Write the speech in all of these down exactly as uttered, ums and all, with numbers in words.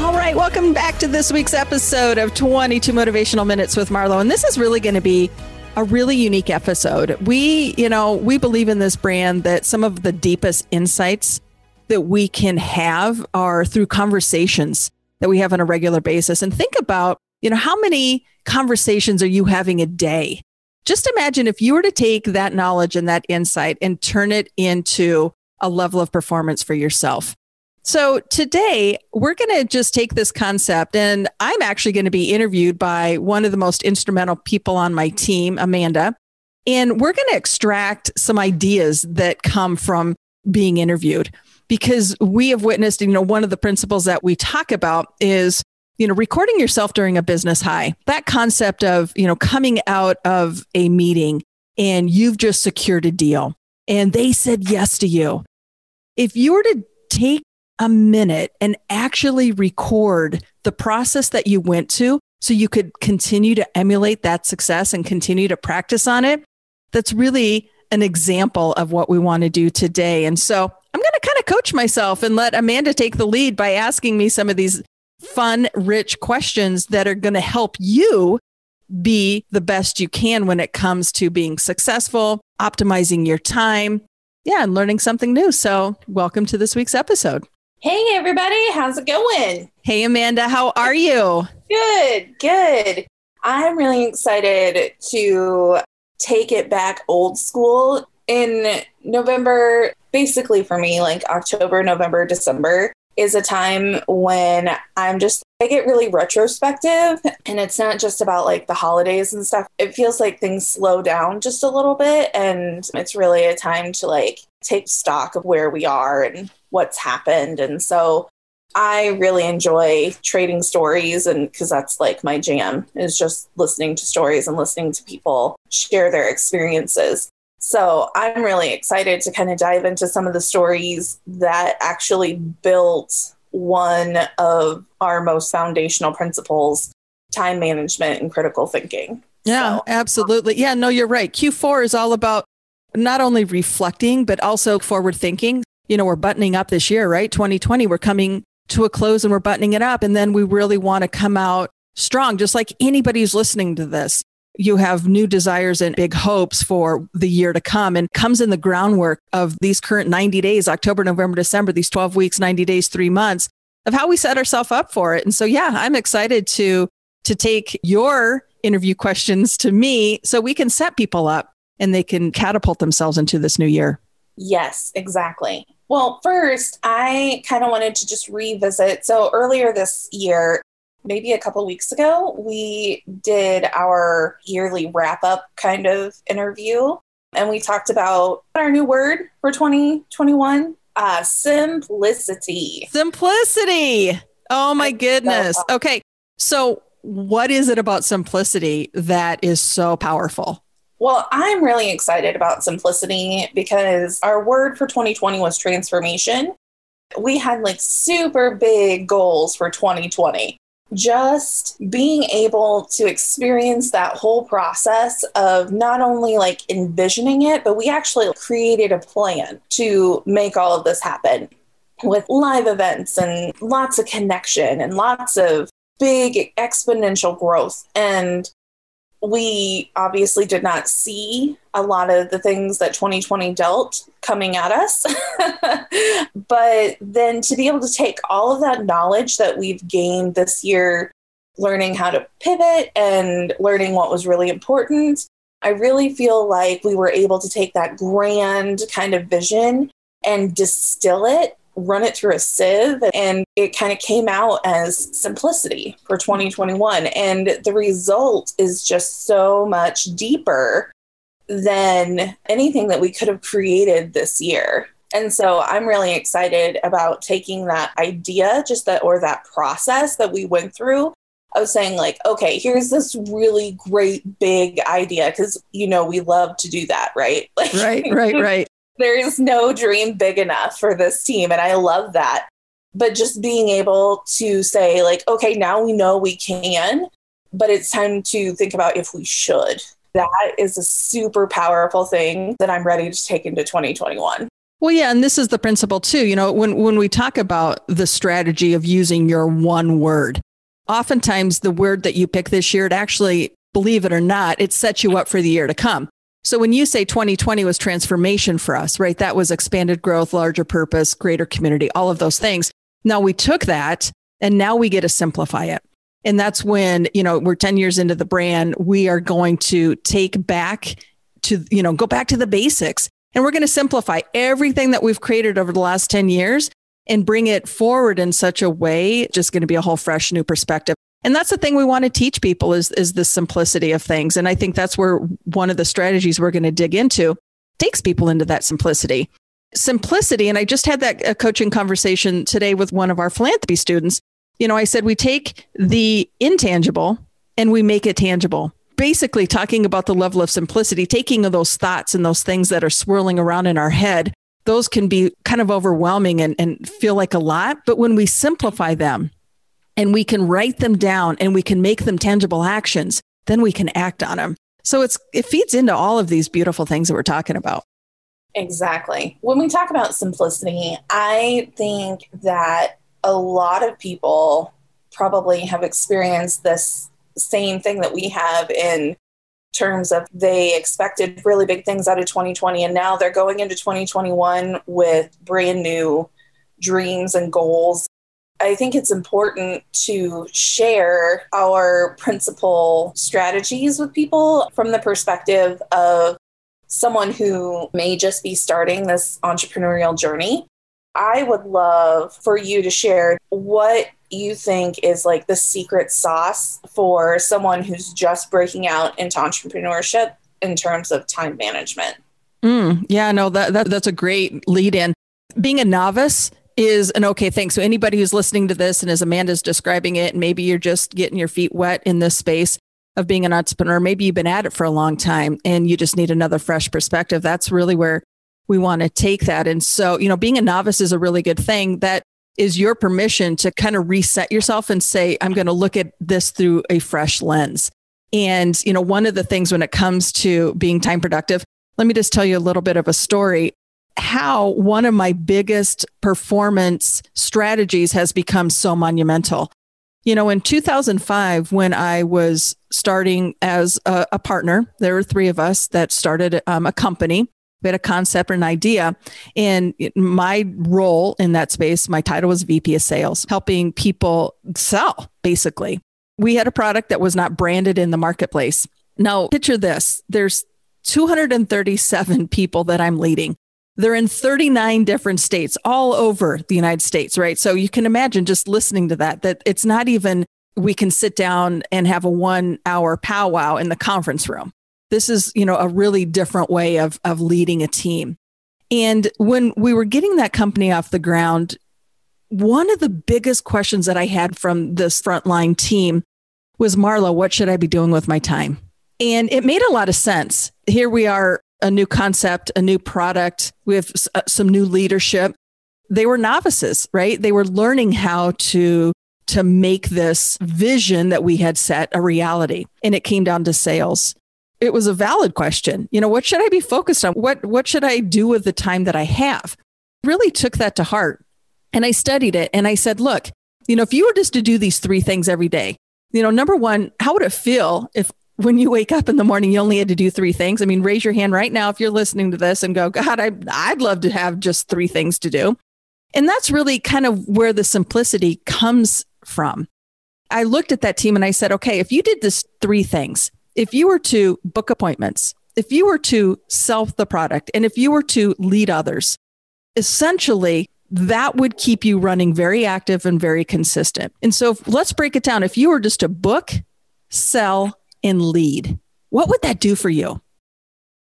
All right, welcome back to this week's episode of twenty-two Motivational Minutes with Marlo. And this is really going to be a really unique episode. We, you know, we believe in this brand that some of the deepest insights that we can have are through conversations that we have on a regular basis. And think about, you know, how many conversations are you having a day? Just imagine if you were to take that knowledge and that insight and turn it into a level of performance for yourself. So today, we're going to just take this concept, and I'm actually going to be interviewed by one of the most instrumental people on my team, Amanda, and we're going to extract some ideas that come from being interviewed, because we have witnessed, you know, one of the principles that we talk about is, you know, recording yourself during a business high. That concept of, you know, coming out of a meeting and you've just secured a deal and they said yes to you. If you were to take a minute and actually record the process that you went to so you could continue to emulate that success and continue to practice on it, that's really an example of what we want to do today. And so I'm going to kind of coach myself and let Amanda take the lead by asking me some of these fun, rich questions that are going to help you be the best you can when it comes to being successful, optimizing your time, yeah, and learning something new. So welcome to this week's episode. Hey, everybody. How's it going? Hey, Amanda. How are you? Good, good. I'm really excited to take it back old school in November. Basically for me, like October, November, December is a time when I'm just, I get really retrospective, and it's not just about like the holidays and stuff. It feels like things slow down just a little bit, and it's really a time to like take stock of where we are and what's happened. And so I really enjoy trading stories, and because that's like my jam, is just listening to stories and listening to people share their experiences. So I'm really excited to kind of dive into some of the stories that actually built one of our most foundational principles, time management and critical thinking. Yeah, so, absolutely. Yeah, no, you're right. Q four is all about not only reflecting, but also forward thinking. You know, we're buttoning up this year, right? twenty twenty, we're coming to a close and we're buttoning it up. And then we really want to come out strong, just like anybody who's listening to this. You have new desires and big hopes for the year to come, and comes in the groundwork of these current ninety days, October, November, December, these twelve weeks, ninety days, three months of how we set ourselves up for it. And so, yeah, I'm excited to, to take your interview questions to me so we can set people up and they can catapult themselves into this new year. Yes, exactly. Well, first, I kind of wanted to just revisit. So earlier this year, maybe a couple of weeks ago, we did our yearly wrap-up kind of interview, and we talked about our new word for twenty twenty-one, uh, simplicity. Simplicity. Oh, my goodness. Okay. So what is it about simplicity that is so powerful? Well, I'm really excited about simplicity because our word for twenty twenty was transformation. We had like super big goals for twenty twenty. Just being able to experience that whole process of not only like envisioning it, but we actually created a plan to make all of this happen with live events and lots of connection and lots of big exponential growth. And we obviously did not see a lot of the things that twenty twenty dealt coming at us. But then to be able to take all of that knowledge that we've gained this year, learning how to pivot and learning what was really important, I really feel like we were able to take that grand kind of vision and distill it, run it through a sieve, and it kind of came out as simplicity for twenty twenty-one. And the result is just so much deeper than anything that we could have created this year. And so I'm really excited about taking that idea, just that, or that process that we went through of saying like, okay, here's this really great big idea. Cause you know, we love to do that, right? Like, right, right, right. There is no dream big enough for this team. And I love that. But just being able to say like, okay, now we know we can, but it's time to think about if we should. That is a super powerful thing that I'm ready to take into twenty twenty-one. Well, yeah. And this is the principle too. You know, when, when we talk about the strategy of using your one word, oftentimes the word that you pick this year, it actually, believe it or not, it sets you up for the year to come. So when you say twenty twenty was transformation for us, right? That was expanded growth, larger purpose, greater community, all of those things. Now we took that and now we get to simplify it. And that's when, you know, we're ten years into the brand, we are going to take back to, you know, go back to the basics, and we're going to simplify everything that we've created over the last ten years and bring it forward in such a way, just going to be a whole fresh new perspective. And that's the thing we want to teach people is, is the simplicity of things. And I think that's where one of the strategies we're going to dig into takes people into that simplicity. Simplicity. And I just had that a coaching conversation today with one of our philanthropy students. You know, I said, we take the intangible and we make it tangible. Basically talking about the level of simplicity, taking those thoughts and those things that are swirling around in our head, those can be kind of overwhelming and, and feel like a lot. But when we simplify them and we can write them down and we can make them tangible actions, then we can act on them. So it's it feeds into all of these beautiful things that we're talking about. Exactly. When we talk about simplicity, I think that a lot of people probably have experienced this same thing that we have in terms of they expected really big things out of twenty twenty. And now they're going into twenty twenty-one with brand new dreams and goals. I think it's important to share our principal strategies with people from the perspective of someone who may just be starting this entrepreneurial journey. I would love for you to share what you think is like the secret sauce for someone who's just breaking out into entrepreneurship in terms of time management. Mm, yeah, no, that, that that's a great lead in. Being a novice is an okay thing. So anybody who's listening to this and as Amanda's describing it, maybe you're just getting your feet wet in this space of being an entrepreneur. Maybe you've been at it for a long time and you just need another fresh perspective. That's really where we want to take that. And so, you know, being a novice is a really good thing. That is your permission to kind of reset yourself and say, I'm going to look at this through a fresh lens. And, you know, one of the things when it comes to being time productive, let me just tell you a little bit of a story, how one of my biggest performance strategies has become so monumental. You know, in two thousand five, when I was starting as a, a partner, there were three of us that started um, a company. We had a concept or an idea, and my role in that space, my title was V P of Sales, helping people sell, basically. We had a product that was not branded in the marketplace. Now, picture this. There's two hundred thirty-seven people that I'm leading. They're in thirty-nine different states all over the United States, right? So you can imagine just listening to that, that it's not even we can sit down and have a one-hour powwow in the conference room. This is, you know, a really different way of, of leading a team. And when we were getting that company off the ground, one of the biggest questions that I had from this frontline team was, Marlo, what should I be doing with my time? And it made a lot of sense. Here we are, a new concept, a new product. We have some new leadership. They were novices, right? They were learning how to to make this vision that we had set a reality. And it came down to sales. It was a valid question. You know, what should I be focused on? What what should I do with the time that I have? Really took that to heart. And I studied it. And I said, look, you know, if you were just to do these three things every day, you know, number one, how would it feel if when you wake up in the morning, you only had to do three things? I mean, raise your hand right now if you're listening to this and go, God, I, I'd love to have just three things to do. And that's really kind of where the simplicity comes from. I looked at that team and I said, okay, if you did this three things, if you were to book appointments, if you were to sell the product, and if you were to lead others, essentially, that would keep you running very active and very consistent. And so if, let's break it down. If you were just to book, sell, and lead, what would that do for you?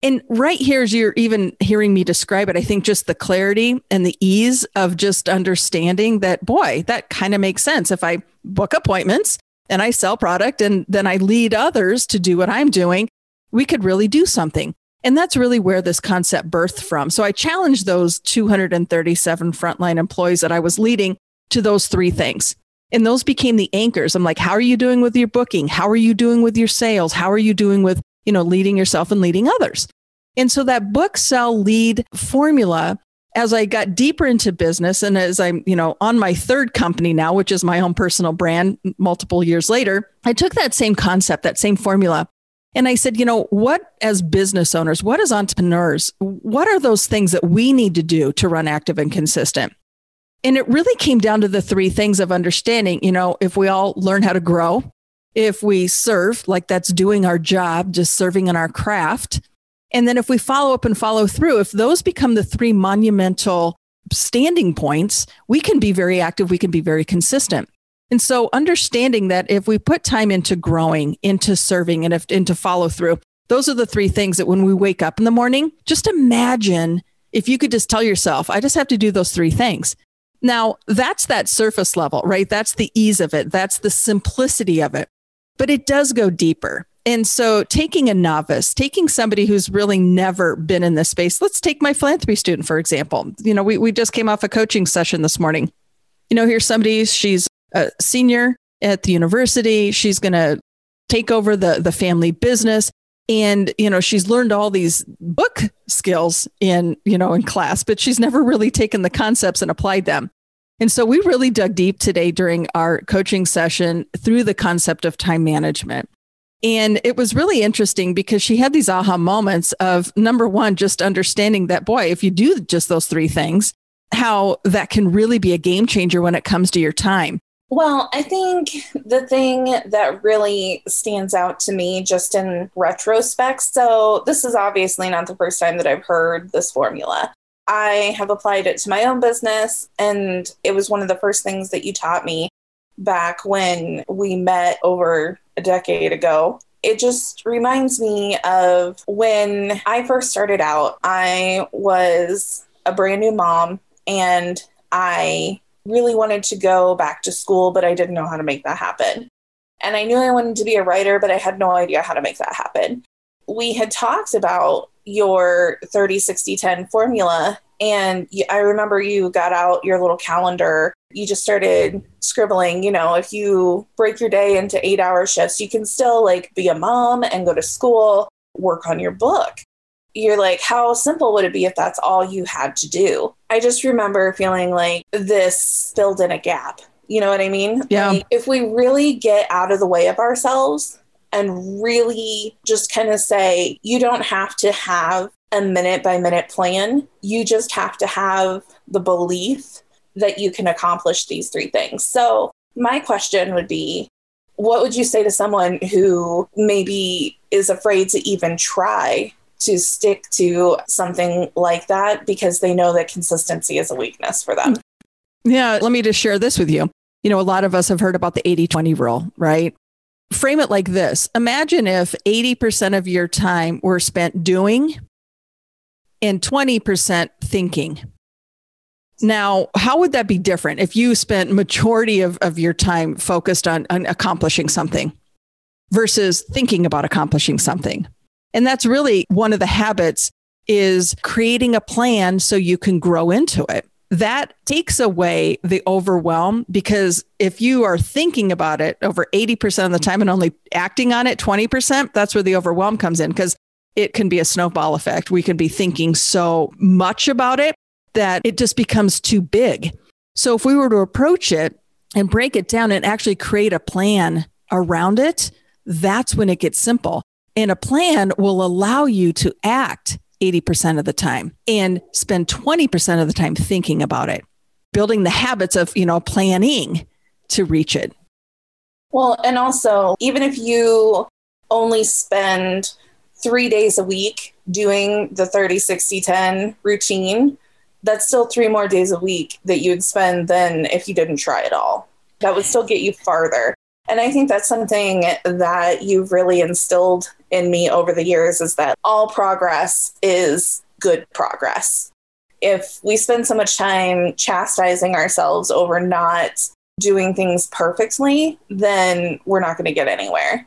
And right here, as you're even hearing me describe it, I think just the clarity and the ease of just understanding that, boy, that kind of makes sense. If I book appointments and I sell product and then I lead others to do what I'm doing, we could really do something. And that's really where this concept birthed from. So I challenged those two hundred thirty-seven frontline employees that I was leading to those three things. And those became the anchors. I'm like, how are you doing with your booking? How are you doing with your sales? How are you doing with, you know, leading yourself and leading others? And so that book, sell, lead formula, as I got deeper into business and as I'm, you know, on my third company now, which is my own personal brand multiple years later, I took that same concept, that same formula. And I said, you know, what as business owners, what as entrepreneurs, what are those things that we need to do to run active and consistent? And it really came down to the three things of understanding, you know, if we all learn how to grow, if we serve, like that's doing our job, just serving in our craft. And then if we follow up and follow through, if those become the three monumental standing points, we can be very active, we can be very consistent. And so understanding that if we put time into growing, into serving, and if, into follow through, those are the three things that when we wake up in the morning, just imagine if you could just tell yourself, I just have to do those three things. Now, that's that surface level, right? That's the ease of it. That's the simplicity of it. But it does go deeper. And so taking a novice, taking somebody who's really never been in this space, let's take my philanthropy student, for example. You know, we, we just came off a coaching session this morning. You know, here's somebody, she's a senior at the university. She's going to take over the, the family business. And, you know, she's learned all these book skills in, you know, in class, but she's never really taken the concepts and applied them. And so we really dug deep today during our coaching session through the concept of time management. And it was really interesting because she had these aha moments of, number one, just understanding that, boy, if you do just those three things, how that can really be a game changer when it comes to your time. Well, I think the thing that really stands out to me just in retrospect, so this is obviously not the first time that I've heard this formula. I have applied it to my own business, and it was one of the first things that you taught me back when we met over a decade ago. It just reminds me of when I first started out. I was a brand new mom, and I really wanted to go back to school, but I didn't know how to make that happen. And I knew I wanted to be a writer, but I had no idea how to make that happen. We had talked about your thirty, sixty, ten formula. And I remember you got out your little calendar. You just started scribbling, you know, if you break your day into eight hour shifts, you can still like be a mom and go to school, work on your book. You're like, how simple would it be if that's all you had to do? I just remember feeling like this filled in a gap. You know what I mean? Yeah. Like, if we really get out of the way of ourselves and really just kind of say, you don't have to have a minute by minute plan. You just have to have the belief that you can accomplish these three things. So my question would be, what would you say to someone who maybe is afraid to even try to stick to something like that because they know that consistency is a weakness for them? Yeah. Let me just share this with you. You know, a lot of us have heard about the eighty twenty rule, right? Frame it like this. Imagine if eighty percent of your time were spent doing and twenty percent thinking. Now, how would that be different if you spent majority of, of your time focused on, on accomplishing something versus thinking about accomplishing something? And that's really one of the habits, is creating a plan so you can grow into it. That takes away the overwhelm, because if you are thinking about it over eighty percent of the time and only acting on it twenty percent, that's where the overwhelm comes in, because it can be a snowball effect. We can be thinking so much about it that it just becomes too big. So if we were to approach it and break it down and actually create a plan around it, that's when it gets simple. And a plan will allow you to act eighty percent of the time and spend twenty percent of the time thinking about it, building the habits of, you know, planning to reach it. Well, and also, even if you only spend three days a week doing the thirty, sixty, ten routine, that's still three more days a week that you'd spend than if you didn't try at all. That would still get you farther. And I think that's something that you've really instilled in me over the years, is that all progress is good progress. If we spend so much time chastising ourselves over not doing things perfectly, then we're not going to get anywhere.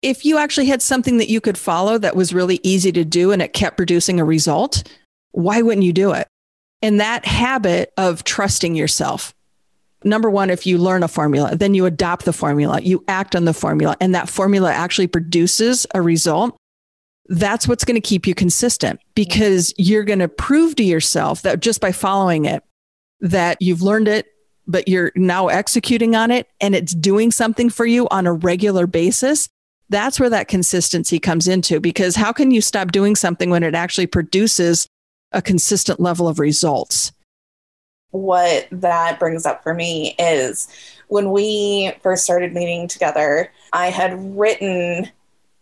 If you actually had something that you could follow that was really easy to do and it kept producing a result, why wouldn't you do it? And that habit of trusting yourself. Number one, if you learn a formula, then you adopt the formula, you act on the formula, and that formula actually produces a result. That's what's going to keep you consistent, because you're going to prove to yourself that just by following it, that you've learned it, but you're now executing on it and it's doing something for you on a regular basis. That's where that consistency comes into, because how can you stop doing something when it actually produces a consistent level of results? What that brings up for me is when we first started meeting together, I had written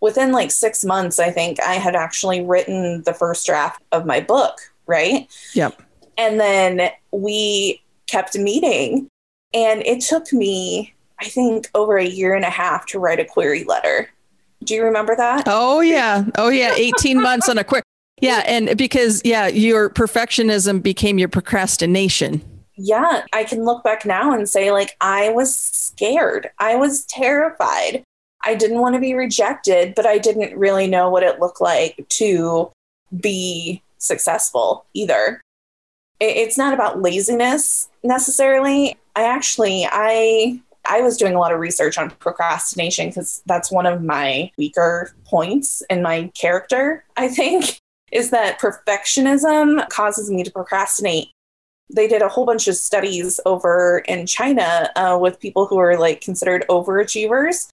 within like six months, I think I had actually written the first draft of my book, right? Yep. And then we kept meeting, and it took me, I think, over a year and a half to write a query letter. Do you remember that? Oh, yeah. Oh, yeah. eighteen months on a query. Yeah. And because, yeah, your perfectionism became your procrastination. Yeah. I can look back now and say, like, I was scared. I was terrified. I didn't want to be rejected, but I didn't really know what it looked like to be successful either. It's not about laziness necessarily. I actually, I... I was doing a lot of research on procrastination because that's one of my weaker points in my character, I think, is that perfectionism causes me to procrastinate. They did a whole bunch of studies over in China uh, with people who are like considered overachievers.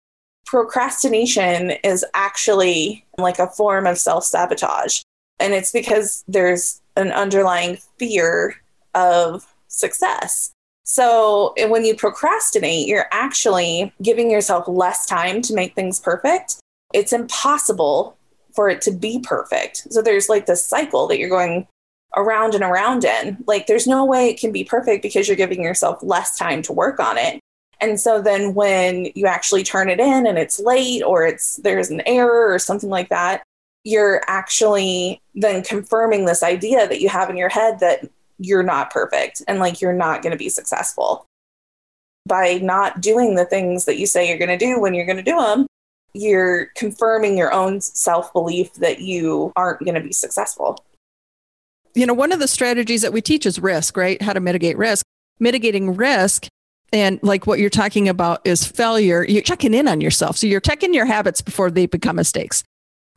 Procrastination is actually like a form of self-sabotage. And it's because there's an underlying fear of success. So when you procrastinate, you're actually giving yourself less time to make things perfect. It's impossible for it to be perfect. So there's like this cycle that you're going around and around in. Like there's no way it can be perfect because you're giving yourself less time to work on it. And so then when you actually turn it in and it's late, or it's there's an error or something like that, you're actually then confirming this idea that you have in your head that you're not perfect and like you're not going to be successful. By not doing the things that you say you're going to do when you're going to do them, you're confirming your own self-belief that you aren't going to be successful. You know, one of the strategies that we teach is risk, right? How to mitigate risk. Mitigating risk, and like what you're talking about, is failure. You're checking in on yourself. So you're checking your habits before they become mistakes.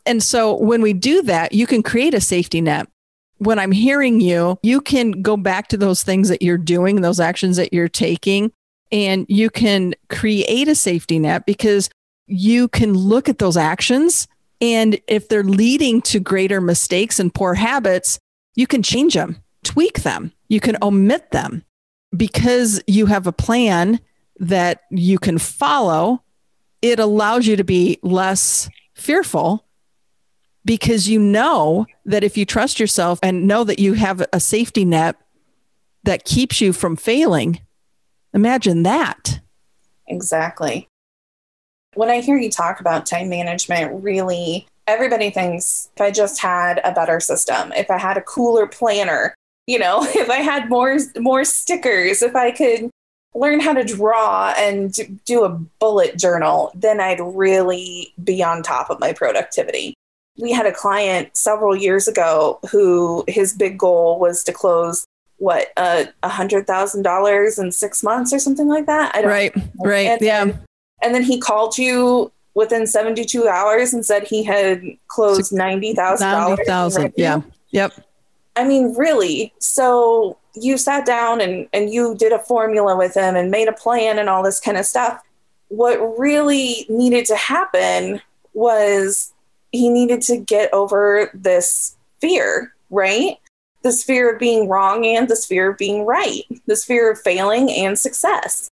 And so when we do that, you can create a safety net. When I'm hearing you, you can go back to those things that you're doing, those actions that you're taking, and you can create a safety net, because you can look at those actions. And if they're leading to greater mistakes and poor habits, you can change them, tweak them. You can omit them, because you have a plan that you can follow. It allows you to be less fearful, because you know that if you trust yourself and know that you have a safety net that keeps you from failing, imagine that. Exactly. When I hear you talk about time management, really, everybody thinks, if I just had a better system, if I had a cooler planner, you know, if I had more, more stickers, if I could learn how to draw and do a bullet journal, then I'd really be on top of my productivity. We had a client several years ago who his big goal was to close, what, uh, one hundred thousand dollars in six months or something like that. I don't right, know. right, and, yeah. And then he called you within seventy-two hours and said he had closed ninety thousand dollars. ninety thousand dollars, yeah, yep. I mean, really? So you sat down and, and you did a formula with him and made a plan and all this kind of stuff. What really needed to happen was... he needed to get over this fear, right? This fear of being wrong and this fear of being right, this fear of failing and success.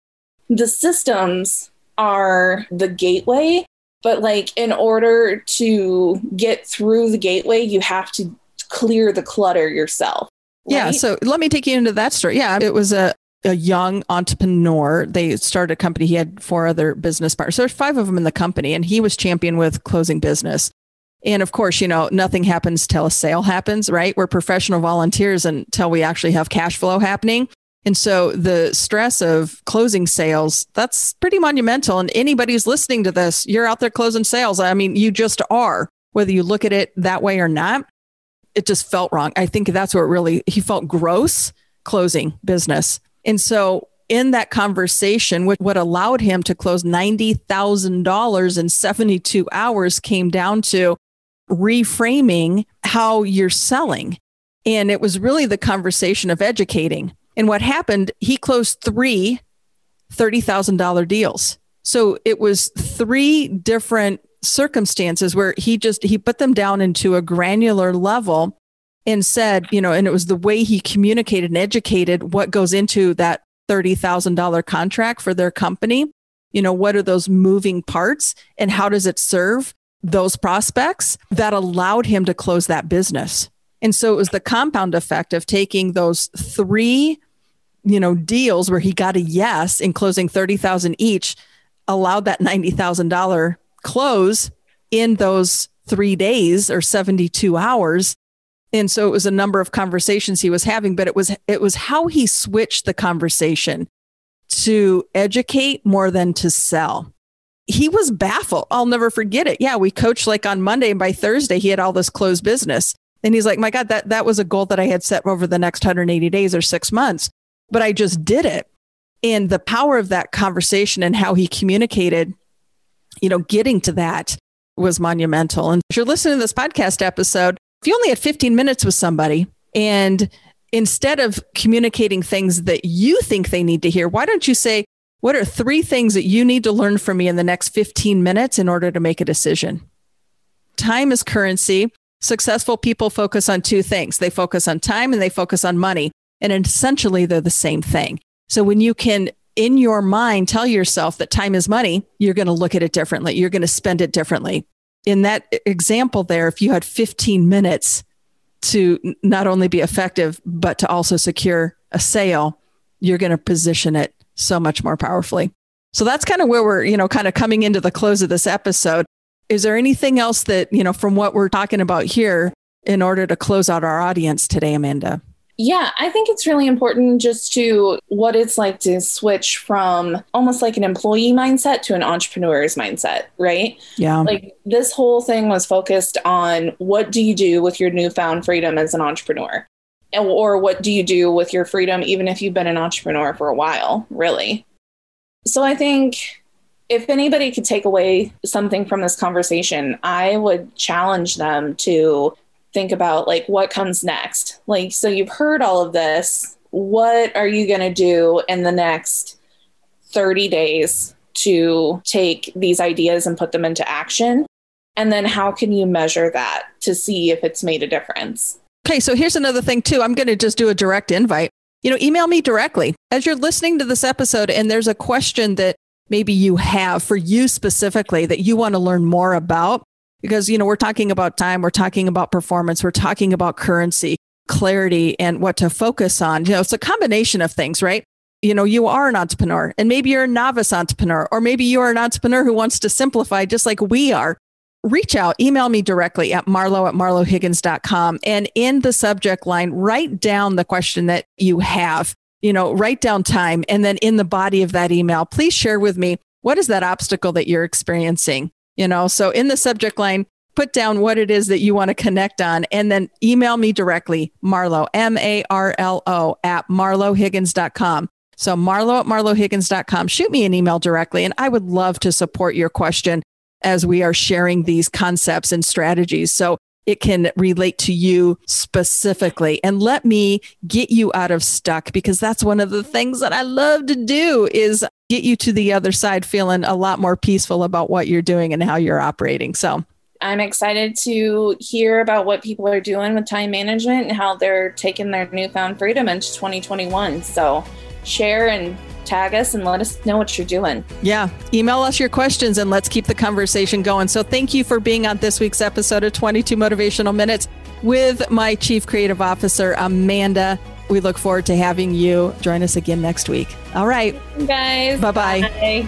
The systems are the gateway, but like in order to get through the gateway, you have to clear the clutter yourself. Right? Yeah. So let me take you into that story. Yeah. It was a a young entrepreneur. They started a company. He had four other business partners. So there's five of them in the company, and he was champion with closing business. And of course, you know, nothing happens till a sale happens, right? We're professional volunteers until we actually have cash flow happening. And so the stress of closing sales, that's pretty monumental. And anybody who's listening to this, you're out there closing sales. I mean, you just are, whether you look at it that way or not. It just felt wrong. I think that's what really, he felt gross closing business. And so in that conversation, what allowed him to close ninety thousand dollars in seventy-two hours came down to reframing how you're selling. And it was really the conversation of educating. And what happened, he closed three thirty thousand dollars deals. So it was three different circumstances where he just, he put them down into a granular level and said, you know, and it was the way he communicated and educated what goes into that thirty thousand dollars contract for their company. You know, what are those moving parts and how does it serve those prospects that allowed him to close that business? And so it was the compound effect of taking those three, you know, deals where he got a yes in closing thirty thousand each, allowed that ninety thousand dollars close in those three days or seventy-two hours. And so it was a number of conversations he was having, but it was it was how he switched the conversation to educate more than to sell. He was baffled. I'll never forget it. Yeah, we coached like on Monday, and by Thursday, he had all this closed business. And he's like, my God, that, that was a goal that I had set over the next one hundred eighty days or six months, but I just did it. And the power of that conversation and how he communicated, you know, getting to that was monumental. And if you're listening to this podcast episode, if you only had fifteen minutes with somebody and instead of communicating things that you think they need to hear, why don't you say, what are three things that you need to learn from me in the next fifteen minutes in order to make a decision? Time is currency. Successful people focus on two things. They focus on time and they focus on money. And essentially, they're the same thing. So when you can, in your mind, tell yourself that time is money, you're going to look at it differently. You're going to spend it differently. In that example there, if you had fifteen minutes to not only be effective, but to also secure a sale, you're going to position it so much more powerfully. So that's kind of where we're, you know, kind of coming into the close of this episode. Is there anything else that, you know, from what we're talking about here in order to close out our audience today, Amanda? Yeah, I think it's really important just to what it's like to switch from almost like an employee mindset to an entrepreneur's mindset, right? Yeah. Like this whole thing was focused on what do you do with your newfound freedom as an entrepreneur? Or what do you do with your freedom, even if you've been an entrepreneur for a while, really? So I think if anybody could take away something from this conversation, I would challenge them to think about like what comes next. Like, so you've heard all of this. What are you going to do in the next thirty days to take these ideas and put them into action? And then how can you measure that to see if it's made a difference? Okay. So here's another thing too. I'm going to just do a direct invite. You know, email me directly as you're listening to this episode. And there's a question that maybe you have for you specifically that you want to learn more about, because, you know, we're talking about time, we're talking about performance, we're talking about currency, clarity, and what to focus on. You know, it's a combination of things, right? You know, you are an entrepreneur and maybe you're a novice entrepreneur, or maybe you are an entrepreneur who wants to simplify just like we are. Reach out, email me directly at marlo at marlohiggins dot com. And in the subject line, write down the question that you have. You know, write down time. And then in the body of that email, please share with me, what is that obstacle that you're experiencing? You know, so in the subject line, put down what it is that you want to connect on, and then email me directly, Marlo, M A R L O at marlohiggins dot com. So Marlo at marlohiggins dot com, shoot me an email directly. And I would love to support your question as we are sharing these concepts and strategies. So it can relate to you specifically. And let me get you out of stuck, because that's one of the things that I love to do is get you to the other side feeling a lot more peaceful about what you're doing and how you're operating. So I'm excited to hear about what people are doing with time management and how they're taking their newfound freedom into twenty twenty-one. So share and tag us and let us know what you're doing. Yeah. Email us your questions and let's keep the conversation going. So thank you for being on this week's episode of twenty-two Motivational Minutes with my Chief Creative Officer, Amanda. We look forward to having you join us again next week. All right. Guys. Bye-bye. Bye.